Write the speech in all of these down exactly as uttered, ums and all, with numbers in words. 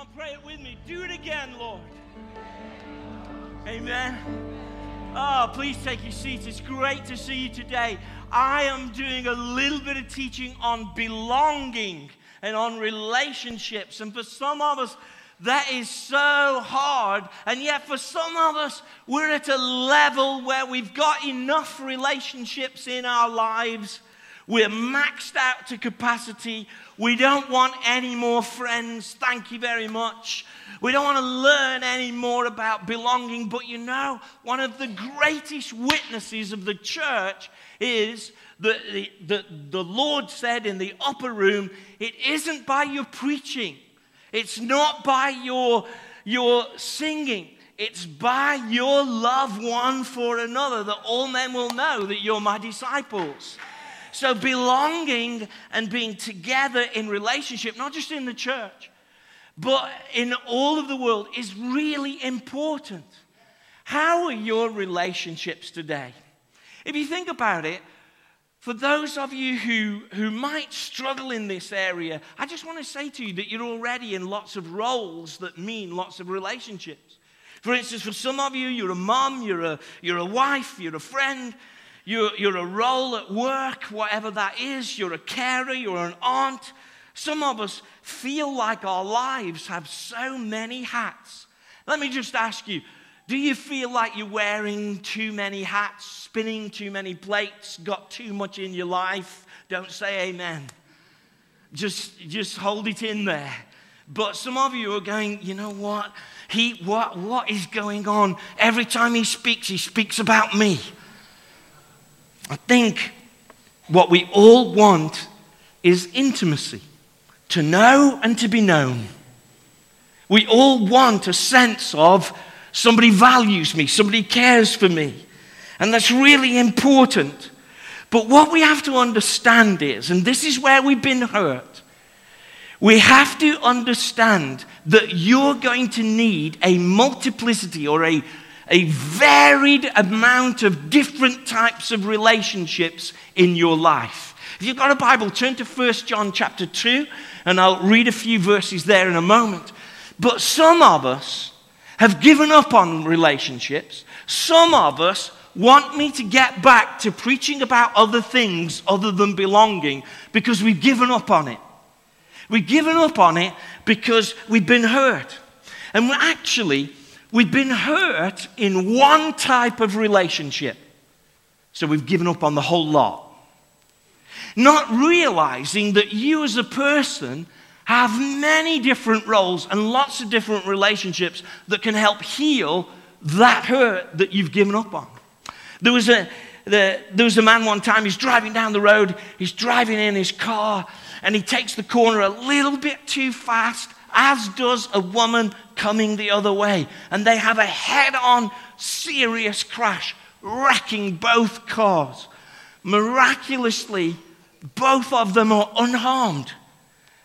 on, pray it with me. Do it again, Lord. Amen. Oh, please take your seats. It's great to see you today. I am doing a little bit of teaching on belonging and on relationships. And for some of us, that is so hard. And yet for some of us, we're at a level where we've got enough relationships in our lives. We're maxed out to capacity. We don't want any more friends. Thank you very much. We don't want to learn any more about belonging. But you know, one of the greatest witnesses of the church is that the, the, the Lord said in the upper room, it isn't by your preaching. It's not by your, your singing. It's by your love one for another that all men will know that you're my disciples. So belonging and being together in relationship, not just in the church, but in all of the world, is really important. How are your relationships today? If you think about it, for those of you who, who might struggle in this area, I just want to say to you that you're already in lots of roles that mean lots of relationships. For instance, for some of you, you're a mom, you're a, you're a wife, you're a friend. You're, you're a role at work, whatever that is. You're a carer, you're an aunt. Some of us feel like our lives have so many hats. Let me just ask you, do you feel like you're wearing too many hats, spinning too many plates, got too much in your life? Don't say amen. Just, just hold it in there. But some of you are going, you know what? He, what, what is going on? Every time he speaks, he speaks about me. I think what we all want is intimacy, to know and to be known. We all want a sense of somebody values me, somebody cares for me, and that's really important. But what we have to understand is, and this is where we've been hurt, we have to understand that you're going to need a multiplicity or a A varied amount of different types of relationships in your life. If you've got a Bible, turn to First John chapter two, and I'll read a few verses there in a moment. But some of us have given up on relationships. Some of us want me to get back to preaching about other things other than belonging because we've given up on it. We've given up on it because we've been hurt. And we're actually... We've been hurt in one type of relationship, so we've given up on the whole lot. Not realizing that you as a person have many different roles and lots of different relationships that can help heal that hurt that you've given up on. There was a, the, there was a man one time, he's driving down the road, he's driving in his car, and he takes the corner a little bit too fast, as does a woman coming the other way. And they have a head-on serious crash, wrecking both cars. Miraculously, both of them are unharmed.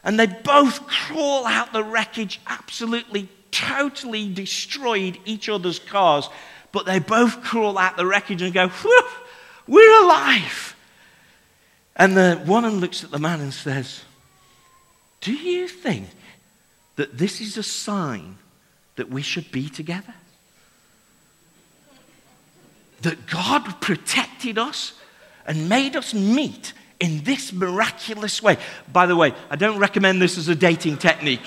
And they both crawl out the wreckage, absolutely, totally destroyed each other's cars. But they both crawl out the wreckage and go, whew, we're alive. And the woman looks at the man and says, do you think that this is a sign that we should be together? That God protected us and made us meet in this miraculous way. By the way, I don't recommend this as a dating technique.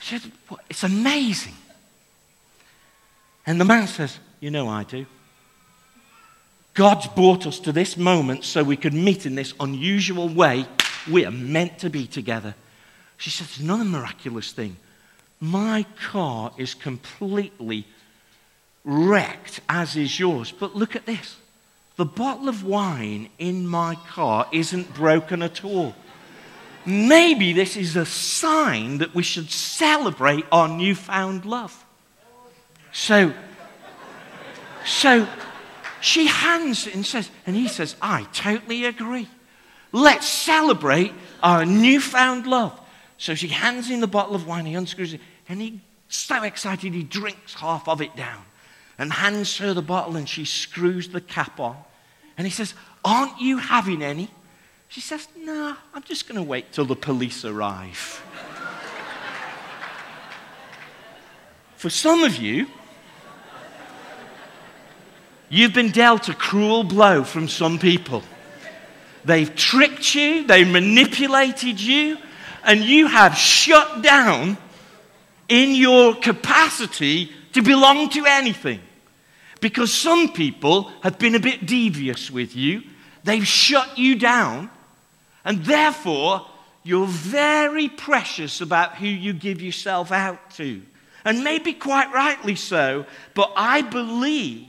She said, it's amazing. And the man says, you know I do. God's brought us to this moment so we could meet in this unusual way. We are meant to be together. She said, it's another miraculous thing. My car is completely wrecked, as is yours. But look at this. The bottle of wine in my car isn't broken at all. Maybe this is a sign that we should celebrate our newfound love. So, so she hands it and says, and he says, I totally agree. Let's celebrate our newfound love. So she hands him the bottle of wine, he unscrews it, and he's so excited he drinks half of it down and hands her the bottle, and she screws the cap on. And he says, aren't you having any? She says, "Nah, I'm just going to wait till the police arrive." For some of you, you've been dealt a cruel blow from some people. They've tricked you, they've manipulated you, and you have shut down in your capacity to belong to anything. Because some people have been a bit devious with you, they've shut you down, and therefore you're very precious about who you give yourself out to. And maybe quite rightly so, but I believe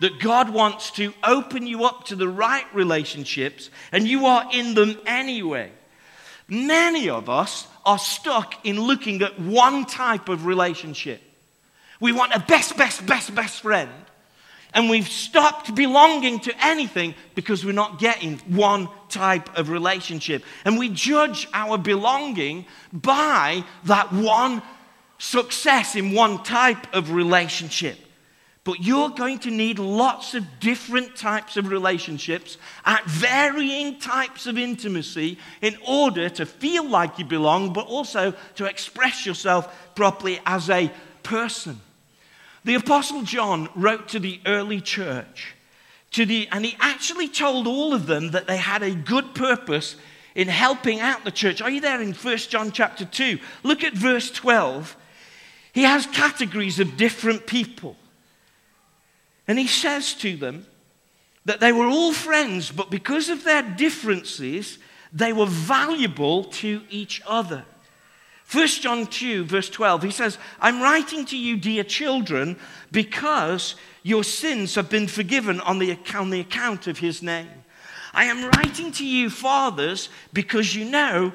that God wants to open you up to the right relationships, and you are in them anyway. Many of us are stuck in looking at one type of relationship. We want a best, best, best, best friend, and we've stopped belonging to anything because we're not getting one type of relationship. And we judge our belonging by that one success in one type of relationship. But you're going to need lots of different types of relationships at varying types of intimacy in order to feel like you belong, but also to express yourself properly as a person. The Apostle John wrote to the early church, to the, and he actually told all of them that they had a good purpose in helping out the church. Are you there in First John chapter two? Look at verse twelve. He has categories of different people. And he says to them that they were all friends, but because of their differences, they were valuable to each other. First John two, verse twelve, he says, "I'm writing to you, dear children, because your sins have been forgiven on the account, on the account of his name. I am writing to you, fathers, because you know,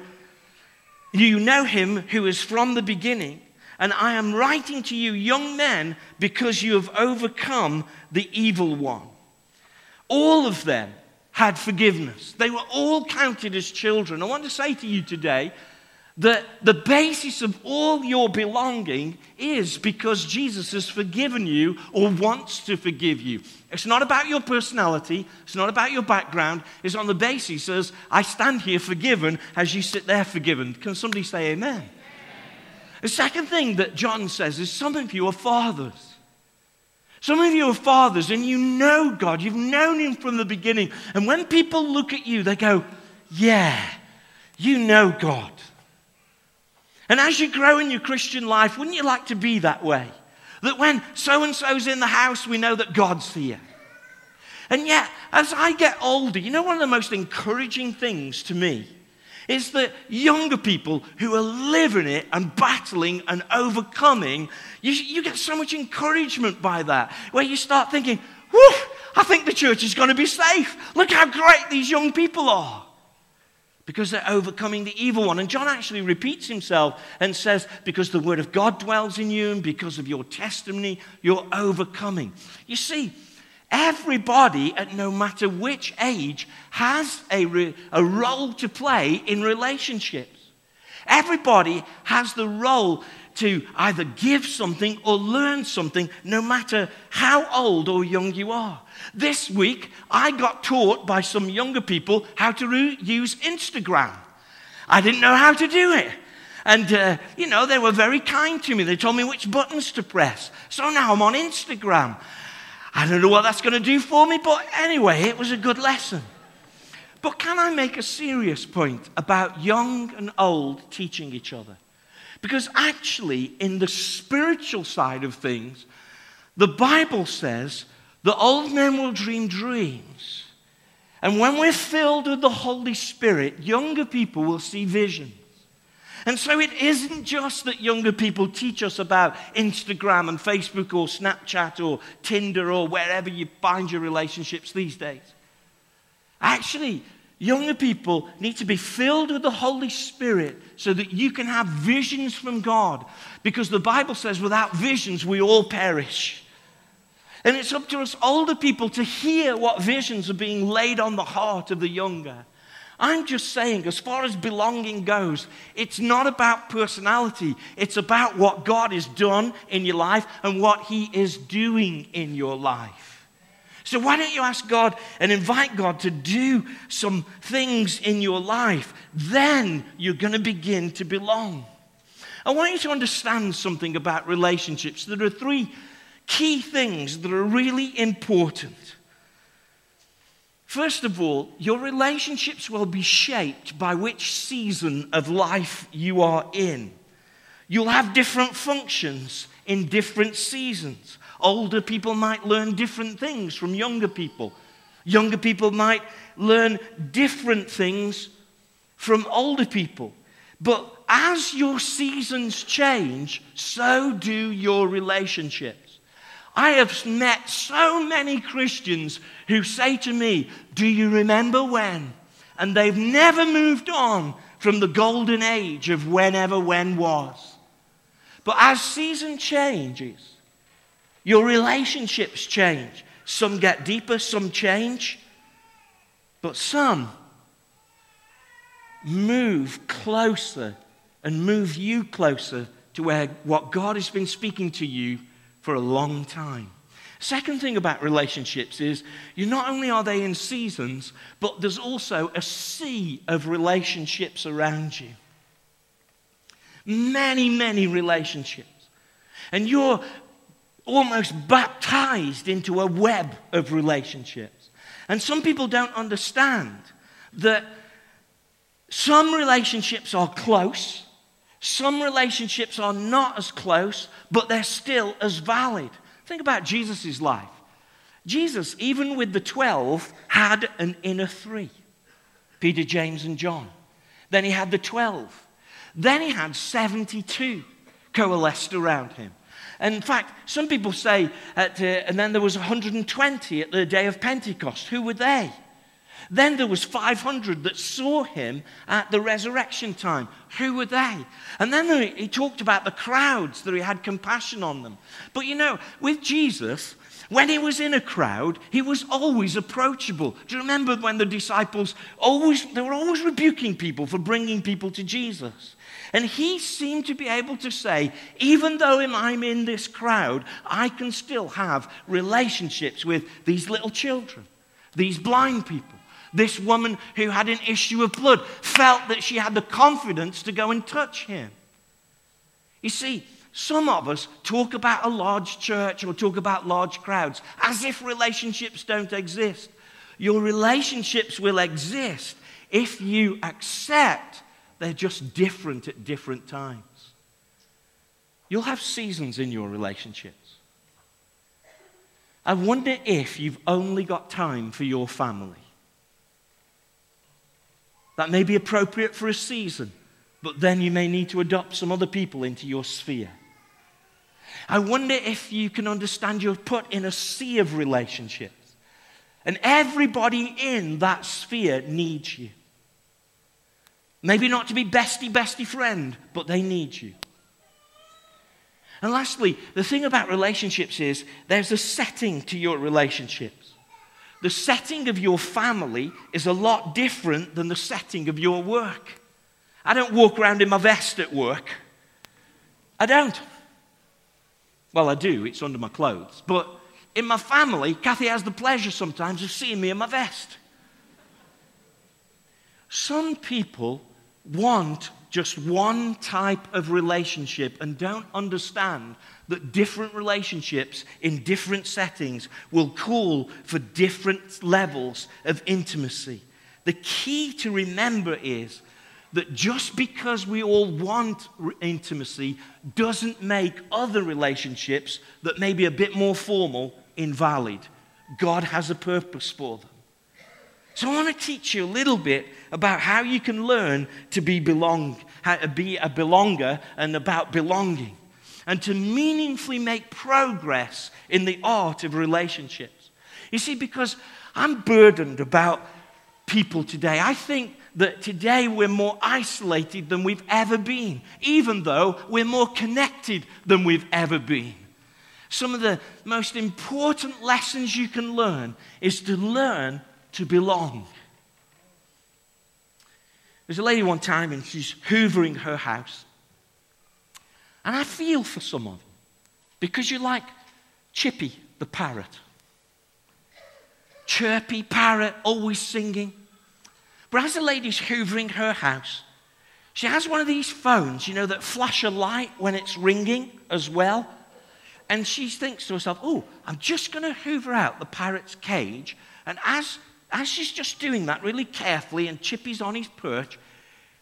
you know him who is from the beginning. And I am writing to you, young men, because you have overcome the evil one." All of them had forgiveness. They were all counted as children. I want to say to you today that the basis of all your belonging is because Jesus has forgiven you or wants to forgive you. It's not about your personality. It's not about your background. It's on the basis as I stand here forgiven as you sit there forgiven. Can somebody say amen? The second thing that John says is some of you are fathers. Some of you are fathers and you know God. You've known him from the beginning. And when people look at you, they go, yeah, you know God. And as you grow in your Christian life, wouldn't you like to be that way? That when so-and-so's in the house, we know that God's here. And yet, as I get older, you know one of the most encouraging things to me is that younger people who are living it and battling and overcoming, you, you get so much encouragement by that, where you start thinking, whew, I think the church is going to be safe. Look how great these young people are. Because they're overcoming the evil one. And John actually repeats himself and says, because the word of God dwells in you and because of your testimony, you're overcoming. You see, everybody, at no matter which age, has a, re- a role to play in relationships. Everybody has the role to either give something or learn something, no matter how old or young you are. This week, I got taught by some younger people how to re- use Instagram. I didn't know how to do it. And, uh, you know, they were very kind to me. They told me which buttons to press. So now I'm on Instagram. I don't know what that's going to do for me, but anyway, it was a good lesson. But can I make a serious point about young and old teaching each other? Because actually, in the spiritual side of things, the Bible says the old men will dream dreams. And when we're filled with the Holy Spirit, younger people will see visions. And so it isn't just that younger people teach us about Instagram and Facebook or Snapchat or Tinder or wherever you find your relationships these days. Actually, younger people need to be filled with the Holy Spirit so that you can have visions from God. Because the Bible says without visions we all perish. And it's up to us older people to hear what visions are being laid on the heart of the younger. I'm just saying, as far as belonging goes, it's not about personality. It's about what God has done in your life and what he is doing in your life. So why don't you ask God and invite God to do some things in your life? Then you're going to begin to belong. I want you to understand something about relationships. There are three key things that are really important. First of all, your relationships will be shaped by which season of life you are in. You'll have different functions in different seasons. Older people might learn different things from younger people. Younger people might learn different things from older people. But as your seasons change, so do your relationships. I have met so many Christians who say to me, "Do you remember when?" And they've never moved on from the golden age of whenever when was. But as season changes, your relationships change. Some get deeper, some change, but some move closer and move you closer to where what God has been speaking to you for a long time. Second thing about relationships is you not only are they in seasons, but there's also a sea of relationships around you. Many, many relationships. And you're almost baptized into a web of relationships. And some people don't understand that some relationships are close, some relationships are not as close, but they're still as valid. Think about Jesus' life. Jesus, even with the twelve, had an inner three. Peter, James, and John. Then he had the twelve. Then he had seventy-two coalesced around him. And in fact, some people say, at, uh, and then there was one hundred twenty at the day of Pentecost. Who were they? Then there was five hundred that saw him at the resurrection time. Who were they? And then he talked about the crowds, that he had compassion on them. But you know, with Jesus, when he was in a crowd, he was always approachable. Do you remember when the disciples, always they were always rebuking people for bringing people to Jesus? And he seemed to be able to say, even though I'm in this crowd, I can still have relationships with these little children, these blind people. This woman who had an issue of blood felt that she had the confidence to go and touch him. You see, some of us talk about a large church or talk about large crowds as if relationships don't exist. Your relationships will exist if you accept they're just different at different times. You'll have seasons in your relationships. I wonder if you've only got time for your family. That may be appropriate for a season, but then you may need to adopt some other people into your sphere. I wonder if you can understand you're put in a sea of relationships, and everybody in that sphere needs you. Maybe not to be bestie, bestie friend, but they need you. And lastly, the thing about relationships is there's a setting to your relationships. The setting of your family is a lot different than the setting of your work. I don't walk around in my vest at work. I don't. Well, I do. It's under my clothes. But in my family, Kathy has the pleasure sometimes of seeing me in my vest. Some people want just one type of relationship and don't understand that different relationships in different settings will call for different levels of intimacy. The key to remember is that just because we all want intimacy doesn't make other relationships that may be a bit more formal invalid. God has a purpose for them. So I want to teach you a little bit about how you can learn to be belong, how to be a belonger, and about belonging, and to meaningfully make progress in the art of relationships. You see, because I'm burdened about people today. I think that today we're more isolated than we've ever been, even though we're more connected than we've ever been. Some of the most important lessons you can learn is to learn to belong. There's a lady one time and she's hoovering her house. And I feel for some of them because you're like Chippy the parrot. chirpy parrot, always singing. But as the lady's hoovering her house, she has one of these phones, you know, that flash a light when it's ringing as well. And she thinks to herself, oh, I'm just going to hoover out the parrot's cage. And as, as she's just doing that really carefully and Chippy's on his perch,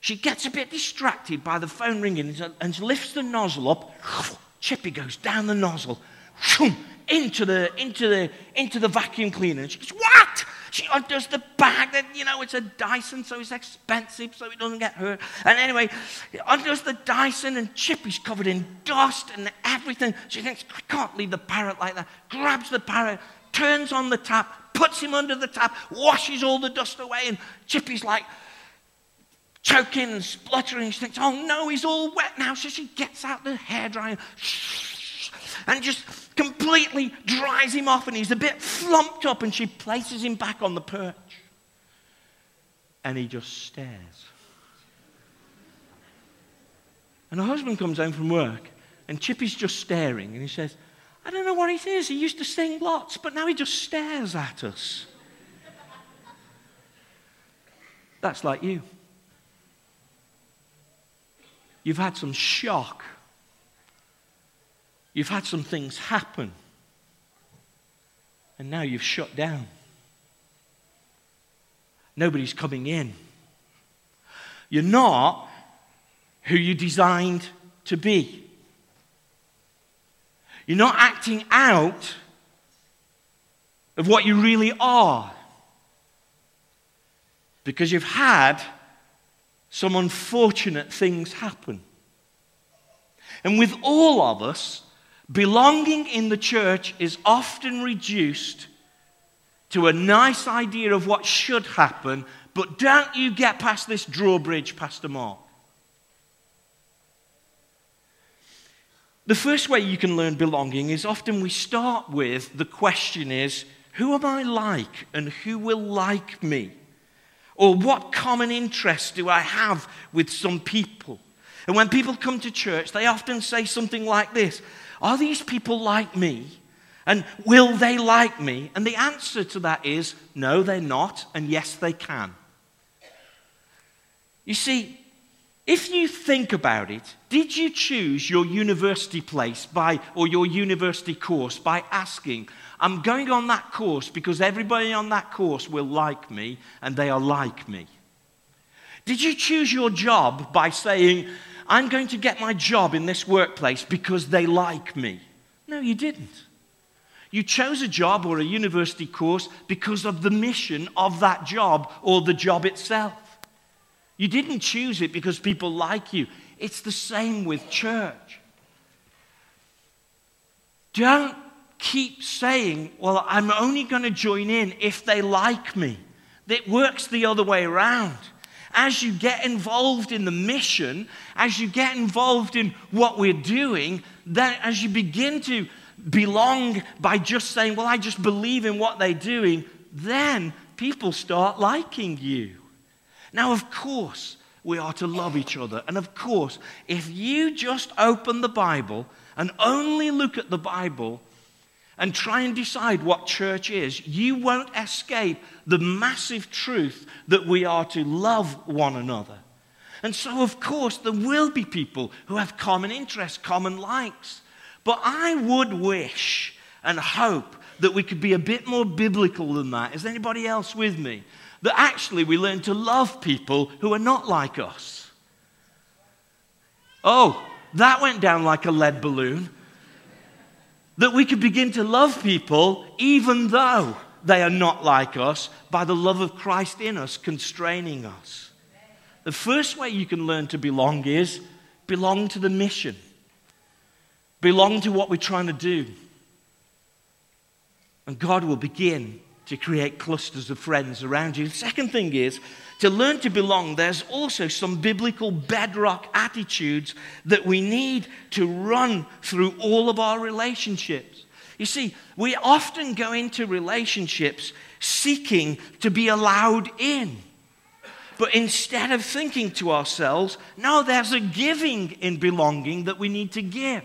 she gets a bit distracted by the phone ringing and lifts the nozzle up. Chippy goes down the nozzle into the into the into the vacuum cleaner. And she goes, what? She undoes the bag. That, you know, it's a Dyson, so it's expensive, so it doesn't get hurt. And anyway, undoes the Dyson, and Chippy's covered in dust and everything. She thinks, I can't leave the parrot like that. Grabs the parrot, turns on the tap, puts him under the tap, washes all the dust away, and Chippy's like choking and spluttering. She thinks, oh no, he's all wet now. So she gets out the hairdryer and just completely dries him off, and he's a bit flumped up, and she places him back on the perch. And he just stares. And her husband comes home from work, and Chippy's just staring, and he says, I don't know what it is. He used to sing lots, but now he just stares at us. That's like you. You've had some shock. You've had some things happen. And now you've shut down. Nobody's coming in. You're not who you designed to be. You're not acting out of what you really are. Because you've had some unfortunate things happen. And with all of us, belonging in the church is often reduced to a nice idea of what should happen, but don't you get past this drawbridge, Pastor Mark. The first way you can learn belonging is often we start with the question is, who am I like and who will like me? Or what common interest do I have with some people? And when people come to church, they often say something like this. Are these people like me? And will they like me? And the answer to that is, no, they're not, and yes, they can. You see, if you think about it, did you choose your university place by or your university course by asking, I'm going on that course because everybody on that course will like me and they are like me? Did you choose your job by saying, I'm going to get my job in this workplace because they like me? No, you didn't. You chose a job or a university course because of the mission of that job or the job itself. You didn't choose it because people like you. It's the same with church. Don't keep saying, well, I'm only going to join in if they like me. It works the other way around. As you get involved in the mission, as you get involved in what we're doing, then as you begin to belong by just saying, well, I just believe in what they're doing, then people start liking you. Now, of course, we are to love each other. And of course, if you just open the Bible and only look at the Bible and try and decide what church is, you won't escape the massive truth that we are to love one another. And so, of course, there will be people who have common interests, common likes. But I would wish and hope that we could be a bit more biblical than that. Is anybody else with me? That actually we learn to love people who are not like us. Oh, that went down like a lead balloon. That we could begin to love people even though they are not like us by the love of Christ in us constraining us. The first way you can learn to belong is belong to the mission. Belong to what we're trying to do. And God will begin to create clusters of friends around you. The second thing is, to learn to belong, there's also some biblical bedrock attitudes that we need to run through all of our relationships. You see, we often go into relationships seeking to be allowed in. But instead of thinking to ourselves, no, there's a giving in belonging that we need to give.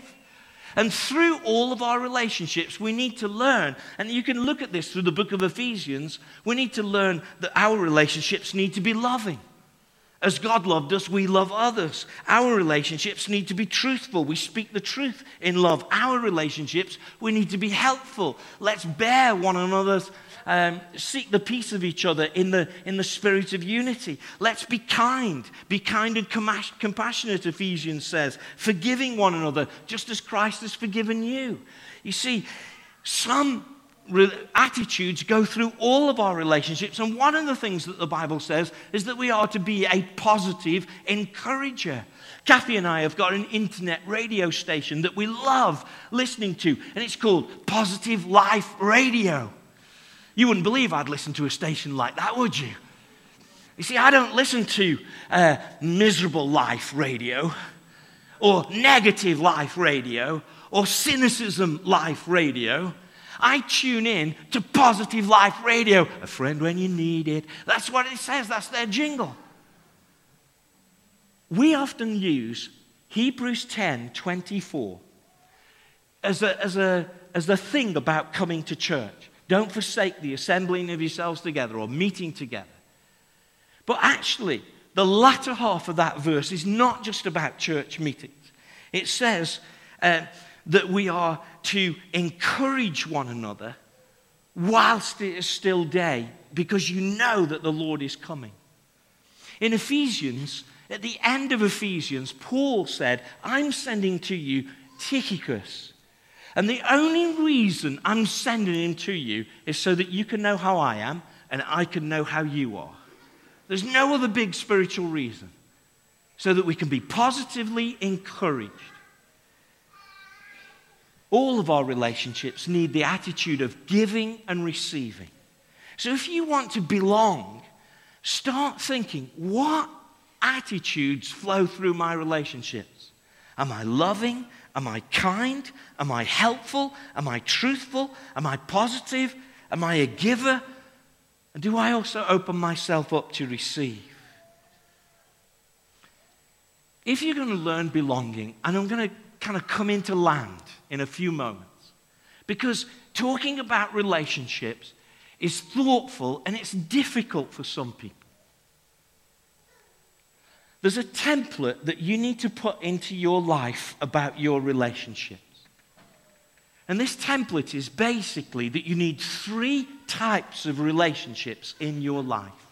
And through all of our relationships, we need to learn, and you can look at this through the book of Ephesians, we need to learn that our relationships need to be loving. As God loved us, we love others. Our relationships need to be truthful. We speak the truth in love. Our relationships, we need to be helpful. Let's bear one another's, um, seek the peace of each other in the in the spirit of unity. Let's be kind. Be kind and compassionate, Ephesians says. Forgiving one another, just as Christ has forgiven you. You see, some attitudes go through all of our relationships, and one of the things that the Bible says is that we are to be a positive encourager. Kathy and I have got an internet radio station that we love listening to, and it's called Positive Life Radio. You wouldn't believe I'd listen to a station like that, would you? You see, I don't listen to uh, miserable life radio, or negative life radio, or cynicism life radio. I tune in to Positive Life Radio, a friend when you need it. That's what it says. That's their jingle. We often use Hebrews ten twenty-four as a, as a, as a thing about coming to church. Don't forsake the assembling of yourselves together or meeting together. But actually, the latter half of that verse is not just about church meetings. It says Uh, that we are to encourage one another whilst it is still day, because you know that the Lord is coming. In Ephesians, at the end of Ephesians, Paul said, I'm sending to you Tychicus. And the only reason I'm sending him to you is so that you can know how I am and I can know how you are. There's no other big spiritual reason. So that we can be positively encouraged. All of our relationships need the attitude of giving and receiving. So if you want to belong, start thinking, what attitudes flow through my relationships? Am I loving? Am I kind? Am I helpful? Am I truthful? Am I positive? Am I a giver? And do I also open myself up to receive? If you're going to learn belonging, and I'm going to kind of come into land in a few moments, because talking about relationships is thoughtful and it's difficult for some people. There's a template that you need to put into your life about your relationships. And this template is basically that you need three types of relationships in your life.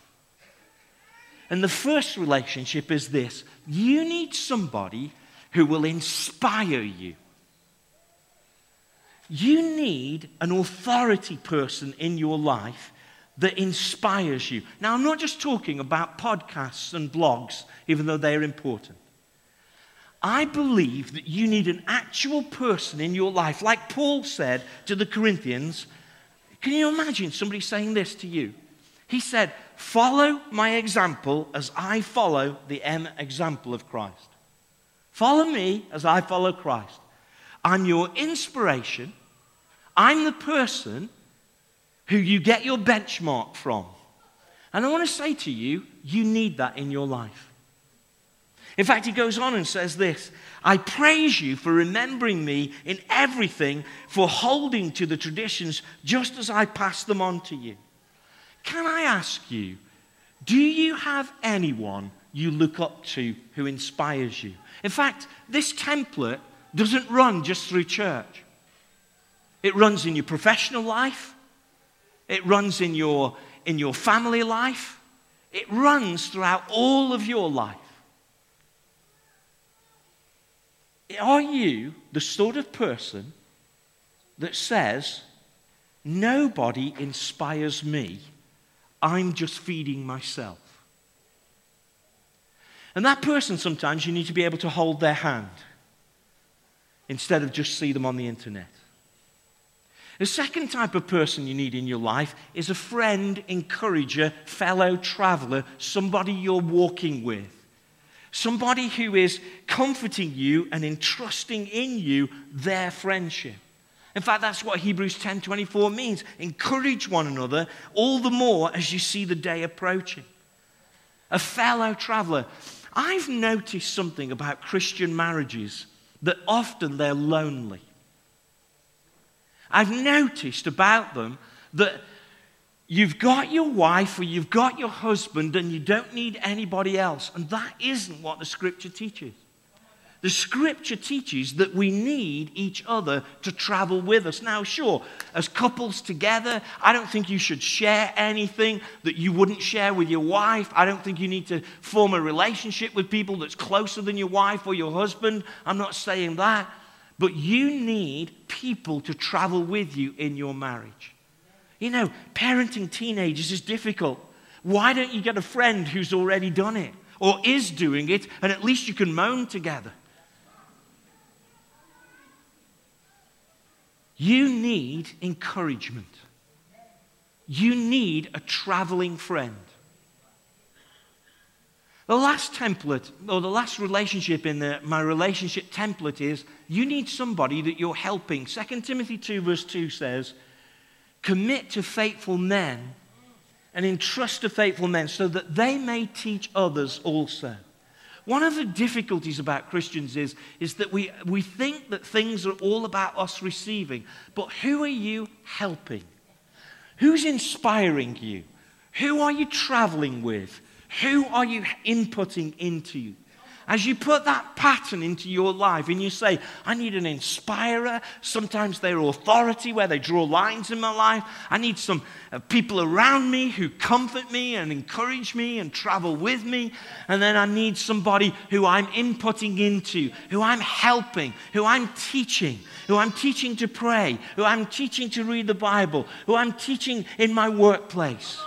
And the first relationship is this: you need somebody who will inspire you. You need an authority person in your life that inspires you. Now, I'm not just talking about podcasts and blogs, even though they are important. I believe that you need an actual person in your life. Like Paul said to the Corinthians, can you imagine somebody saying this to you? He said, follow my example as I follow the M example of Christ. Follow me as I follow Christ. I'm your inspiration. I'm the person who you get your benchmark from. And I want to say to you, you need that in your life. In fact, he goes on and says this: I praise you for remembering me in everything, for holding to the traditions just as I pass them on to you. Can I ask you, do you have anyone you look up to who inspires you? In fact, this template doesn't run just through church. It runs in your professional life. It runs in your, in your family life. It runs throughout all of your life. Are you the sort of person that says, nobody inspires me, I'm just feeding myself? And that person, sometimes you need to be able to hold their hand instead of just see them on the internet. The second type of person you need in your life is a friend, encourager, fellow traveler, somebody you're walking with. Somebody who is comforting you and entrusting in you their friendship. In fact, that's what Hebrews ten twenty-four means. Encourage one another all the more as you see the day approaching. A fellow traveler. I've noticed something about Christian marriages, that often they're lonely. I've noticed about them that you've got your wife or you've got your husband and you don't need anybody else. And that isn't what the Scripture teaches. The Scripture teaches that we need each other to travel with us. Now, sure, as couples together, I don't think you should share anything that you wouldn't share with your wife. I don't think you need to form a relationship with people that's closer than your wife or your husband. I'm not saying that. But you need people to travel with you in your marriage. You know, parenting teenagers is difficult. Why don't you get a friend who's already done it or is doing it, and at least you can moan together? You need encouragement. You need a traveling friend. The last template, or the last relationship in the, my relationship template is, you need somebody that you're helping. Second Timothy two verse two says, commit to faithful men and entrust to faithful men so that they may teach others also. One of the difficulties about Christians is, is that we, we think that things are all about us receiving. But who are you helping? Who's inspiring you? Who are you traveling with? Who are you inputting into you? As you put that pattern into your life and you say, I need an inspirer, sometimes they're authority where they draw lines in my life. I need some uh, people around me who comfort me and encourage me and travel with me. And then I need somebody who I'm inputting into, who I'm helping, who I'm teaching, who I'm teaching to pray, who I'm teaching to read the Bible, who I'm teaching in my workplace.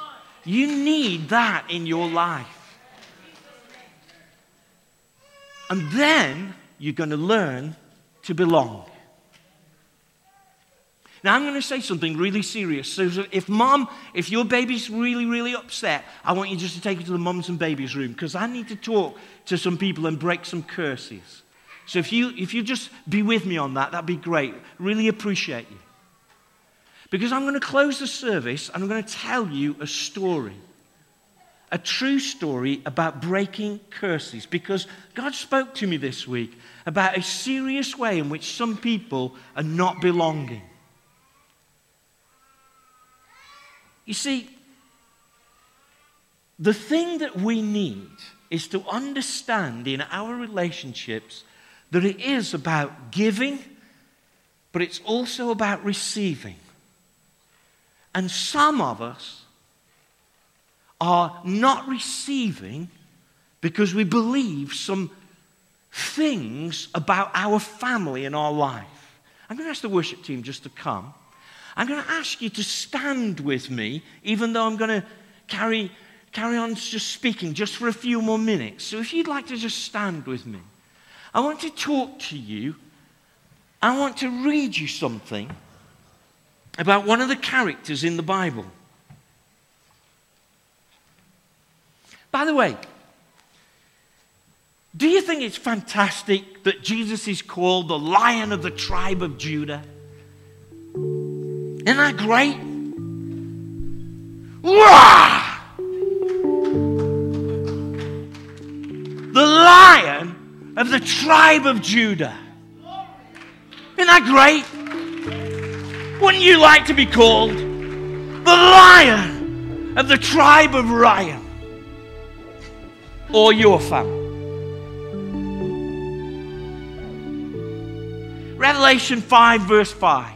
You need that in your life. And then you're going to learn to belong. Now, I'm going to say something really serious. So if mom, if your baby's really, really upset, I want you just to take her to the mums and babies room, because I need to talk to some people and break some curses. So if you if you just be with me on that, that'd be great. Really appreciate you. Because I'm going to close the service and I'm going to tell you a story. A true story about breaking curses, because God spoke to me this week about a serious way in which some people are not belonging. You see, the thing that we need is to understand in our relationships that it is about giving, but it's also about receiving. And some of us are not receiving because we believe some things about our family and our life. I'm going to ask the worship team just to come. I'm going to ask you to stand with me, even though I'm going to carry, carry on just speaking just for a few more minutes. So if you'd like to just stand with me, I want to talk to you. I want to read you something about one of the characters in the Bible. By the way, do you think it's fantastic that Jesus is called the Lion of the tribe of Judah? Isn't that great? Wah! The Lion of the tribe of Judah. Isn't that great? Wouldn't you like to be called the Lion of the tribe of Ryan? Or your family. Revelation five verse five.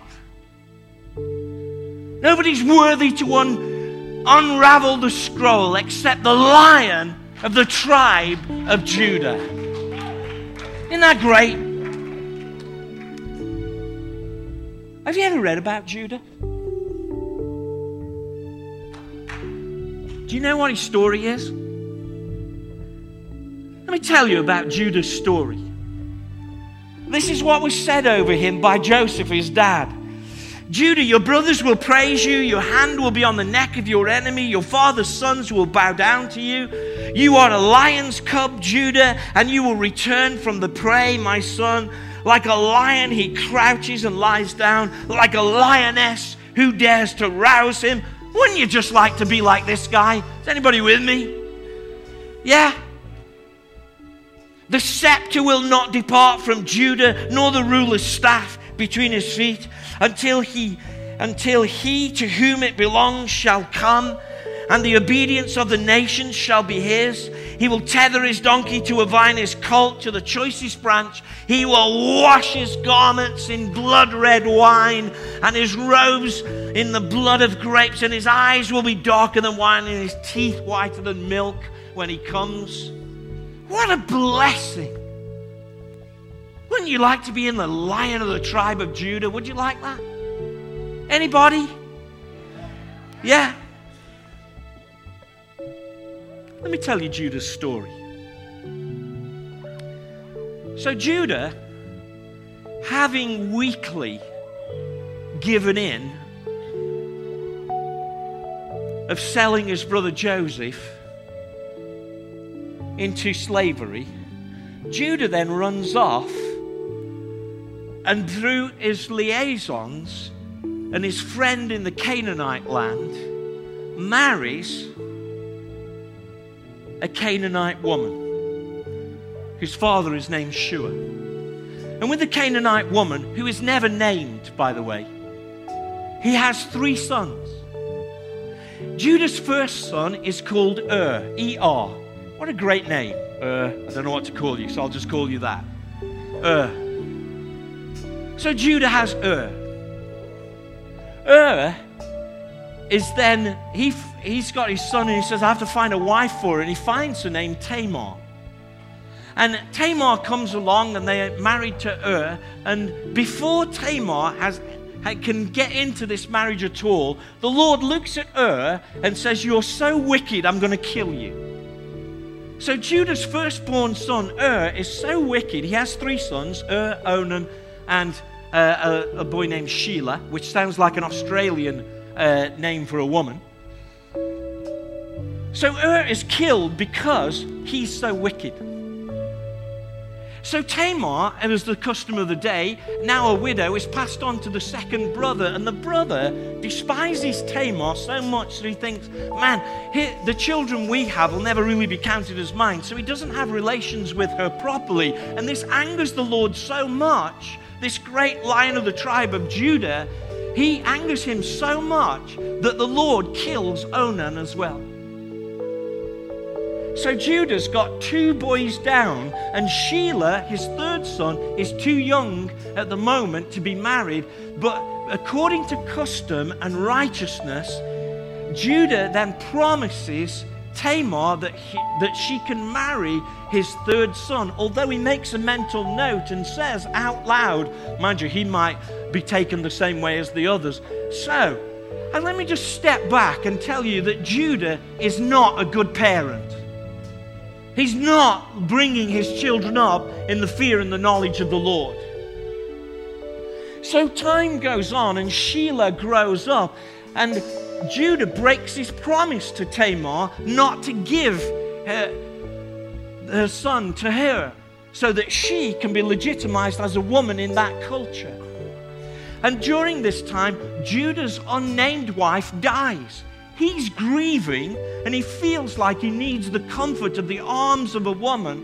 Nobody's worthy to un- unravel the scroll except the Lion of the tribe of Judah. Isn't that great? Have you ever read about Judah? Do you know what his story is? Let me tell you about Judah's story. This is what was said over him by Joseph, his dad. Judah, your brothers will praise you. Your hand will be on the neck of your enemy. Your father's sons will bow down to you. You are a lion's cub, Judah, and you will return from the prey, my son. Like a lion, he crouches and lies down. Like a lioness, who dares to rouse him? Wouldn't you just like to be like this guy? Is anybody with me? Yeah? The scepter will not depart from Judah, nor the ruler's staff between his feet until he until he to whom it belongs shall come, and the obedience of the nations shall be his. He will tether his donkey to a vine, his colt to the choicest branch. He will wash his garments in blood-red wine, and his robes in the blood of grapes, and his eyes will be darker than wine, and his teeth whiter than milk when he comes. What a blessing. Wouldn't you like to be in the Lion of the tribe of Judah? Would you like that? Anybody? Yeah. Let me tell you Judah's story. So Judah, having weakly given in of selling his brother Joseph into slavery, Judah then runs off and through his liaisons and his friend in the Canaanite land marries a Canaanite woman whose father is named Shua. And with the Canaanite woman, who is never named, by the way, he has three sons. Judah's first son is called Er, E R. What a great name, Er. I don't know what to call you, so I'll just call you that. Er. So Judah has Er. Er is then, he, he's got his son and he says, I have to find a wife for her. And he finds her named Tamar. And Tamar comes along and they are married to Ur. And before Tamar has can get into this marriage at all, the Lord looks at Ur and says, you're so wicked, I'm going to kill you. So Judah's firstborn son, Ur, is so wicked. He has three sons, Ur, Onan, and uh, a, a boy named Shelah, which sounds like an Australian Uh, name for a woman. So Ur is killed because he's so wicked. So Tamar, as the custom of the day, now a widow, is passed on to the second brother, and the brother despises Tamar so much that he thinks, man, here, the children we have will never really be counted as mine, so he doesn't have relations with her properly, and this angers the Lord so much, this great Lion of the tribe of Judah. He angers him so much that the Lord kills Onan as well. So Judah's got two boys down, and Shelah, his third son, is too young at the moment to be married. But according to custom and righteousness, Judah then promises Tamar that, he, that she can marry his third son, although he makes a mental note and says out loud, mind you, he might be taken the same way as the others. So, and let me just step back and tell you that Judah is not a good parent. He's not bringing his children up in the fear and the knowledge of the Lord. So time goes on and Shelah grows up, and Judah breaks his promise to Tamar not to give her, her son to her, so that she can be legitimized as a woman in that culture. And during this time, Judah's unnamed wife dies. He's grieving and he feels like he needs the comfort of the arms of a woman.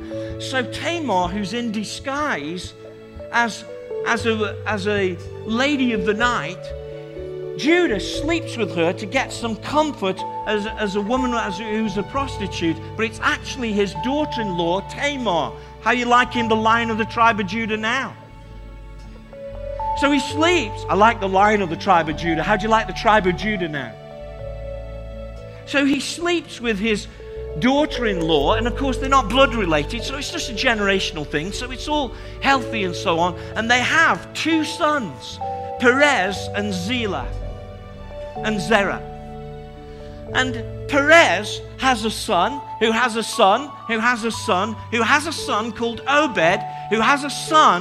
So Tamar, who's in disguise as, as, a, as a lady of the night, Judah sleeps with her to get some comfort as, as a woman as, who's a prostitute, but it's actually his daughter-in-law, Tamar. How you liking the Lion of the tribe of Judah now? So he sleeps. I like the Lion of the tribe of Judah. How do you like the tribe of Judah now? So he sleeps with his daughter-in-law, and of course they're not blood related, so it's just a generational thing, so it's all healthy and so on. And they have two sons, Perez and Zillah and Zerah. And Perez has a son who has a son who has a son who has a son called Obed, who has a son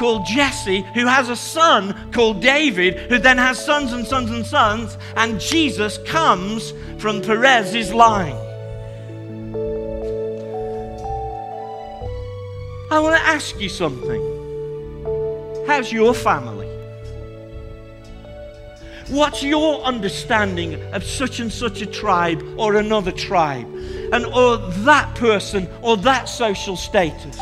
called Jesse, who has a son called David, who then has sons and sons and sons, and Jesus comes from Perez's line. I want to ask you something. How's your family? What's your understanding of such and such a tribe or another tribe, and or that person or that social status?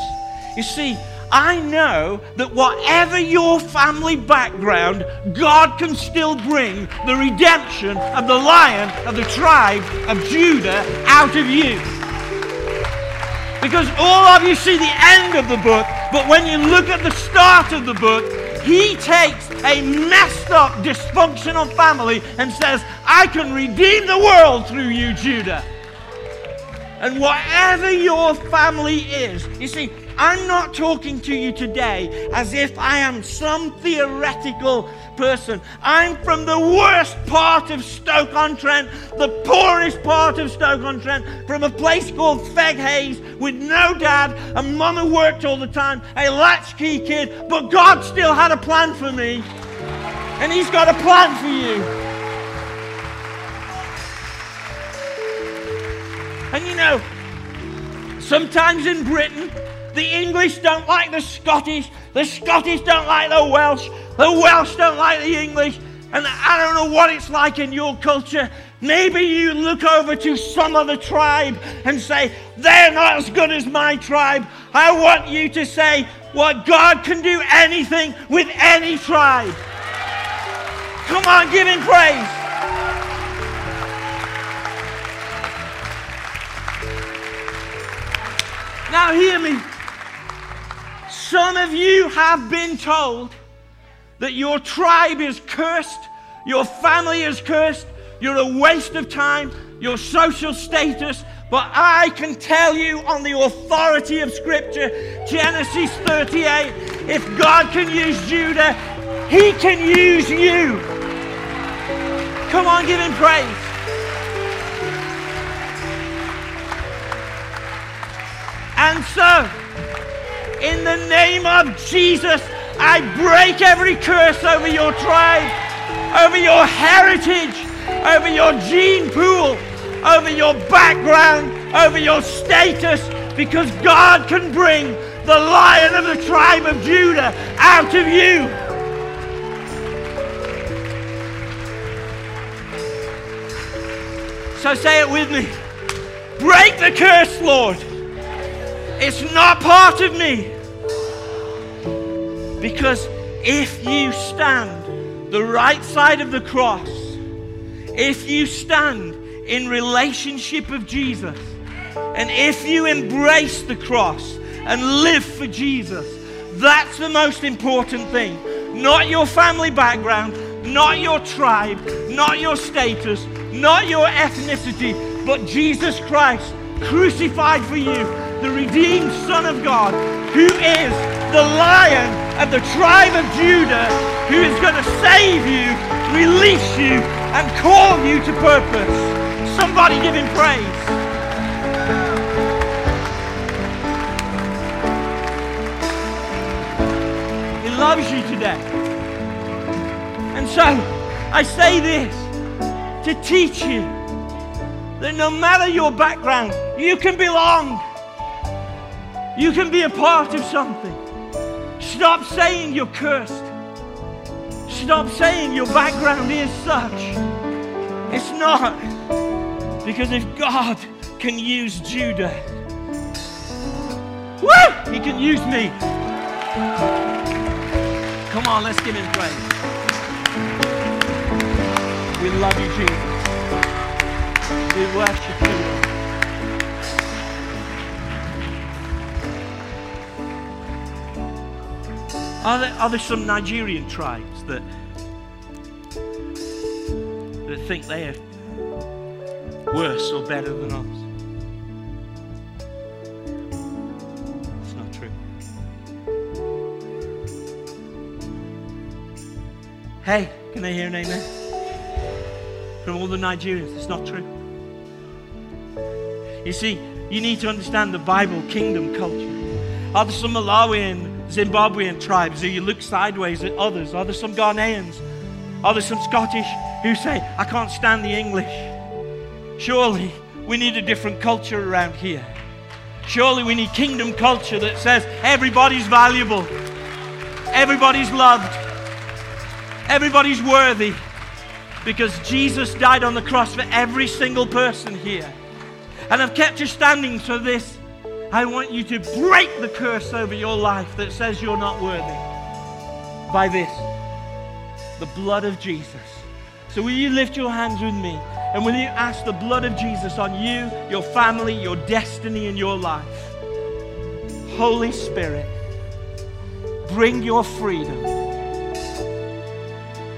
You see, I know that whatever your family background, God can still bring the redemption of the Lion of the tribe of Judah out of you. Because all of you see the end of the book, but when you look at the start of the book, He takes a messed up, dysfunctional family and says, I can redeem the world through you, Judah. And whatever your family is, you see, I'm not talking to you today as if I am some theoretical person. I'm from the worst part of Stoke-on-Trent, the poorest part of Stoke-on-Trent, from a place called Feg Hayes with no dad, a mum who worked all the time, a latchkey kid, but God still had a plan for me, and He's got a plan for you. And you know, sometimes in Britain, the English don't like the Scottish, the Scottish don't like the Welsh, the Welsh don't like the English, and I don't know what it's like in your culture. Maybe you look over to some other tribe and say, they're not as good as my tribe. I want you to say, well, God can do anything with any tribe. Come on, give Him praise. Now hear me. Some of you have been told that your tribe is cursed, your family is cursed, you're a waste of time, your social status, but I can tell you on the authority of Scripture, Genesis thirty-eight, if God can use Judah, He can use you. Come on, give Him praise. And so, in the name of Jesus, I break every curse over your tribe, over your heritage, over your gene pool, over your background, over your status, because God can bring the Lion of the tribe of Judah out of you. So say it with me. Break the curse, Lord. It's not part of me. Because if you stand the right side of the cross, if you stand in relationship of Jesus, and if you embrace the cross and live for Jesus, that's the most important thing. Not your family background, not your tribe, not your status, not your ethnicity, but Jesus Christ crucified for you, the redeemed Son of God, who is the Lion of the tribe of Judah, who is going to save you, release you, and call you to purpose. Somebody give Him praise. He loves you today. And so, I say this to teach you that no matter your background, you can belong. You can be a part of something. Stop saying you're cursed. Stop saying your background is such. It's not. Because if God can use Judah, woo! He can use me. Come on, let's give Him praise. We love you, Jesus. We worship you. Are there, are there some Nigerian tribes that that think they are worse or better than us? It's not true. Hey, can I hear an amen? From all the Nigerians, it's not true. You see, you need to understand the Bible kingdom culture. Are there some Malawian, Zimbabwean tribes, do you look sideways at others? Are there some Ghanaians? Are there some Scottish who say, I can't stand the English? Surely we need a different culture around here. Surely we need kingdom culture that says everybody's valuable, everybody's loved, everybody's worthy, because Jesus died on the cross for every single person here. And I've kept you standing for this I want you to break the curse over your life that says you're not worthy by this, the blood of Jesus. So will you lift your hands with me, and will you ask the blood of Jesus on you, your family, your destiny, and your life? Holy Spirit, bring your freedom.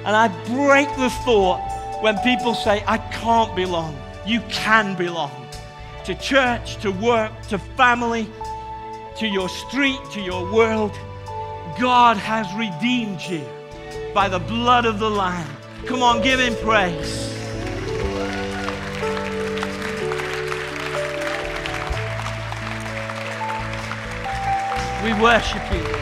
And I break the thought when people say, I can't belong. You can belong. To church, to work, to family, to your street, to your world. God has redeemed you by the blood of the Lamb. Come on, give him praise. We worship you.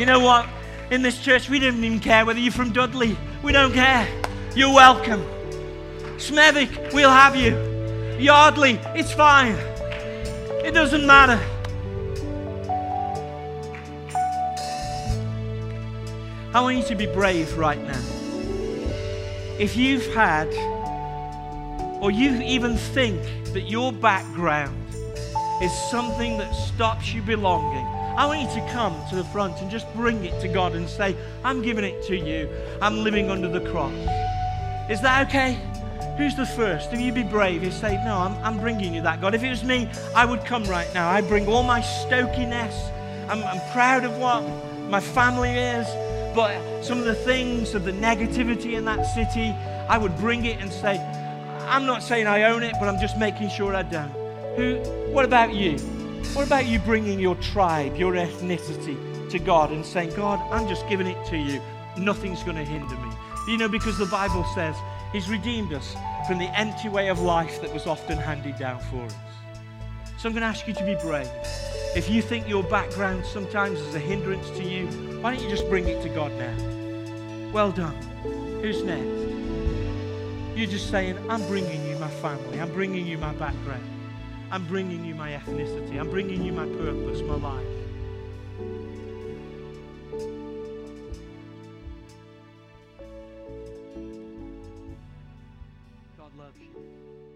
You know what? In this church, we don't even care whether you're from Dudley. We don't care. You're welcome. Smethwick, we'll have you. Yardley, it's fine. It doesn't matter. I want you to be brave right now. If you've had, or you even think that your background is something that stops you belonging, I want you to come to the front and just bring it to God and say, I'm giving it to you. I'm living under the cross. Is that okay? Who's the first? If you be brave, you say, no, I'm, I'm bringing you that, God. If it was me, I would come right now. I bring all my stokiness. I'm, I'm proud of what my family is, but some of the things of the negativity in that city, I would bring it and say, I'm not saying I own it, but I'm just making sure I don't. Who? What about you? What about you bringing your tribe, your ethnicity to God and saying, God, I'm just giving it to you. Nothing's going to hinder me. You know, because the Bible says he's redeemed us from the empty way of life that was often handed down for us. So I'm going to ask you to be brave. If you think your background sometimes is a hindrance to you, why don't you just bring it to God now? Well done. Who's next? You're just saying, I'm bringing you my family. I'm bringing you my background. I'm bringing you my ethnicity. I'm bringing you my purpose, my life. God loves you.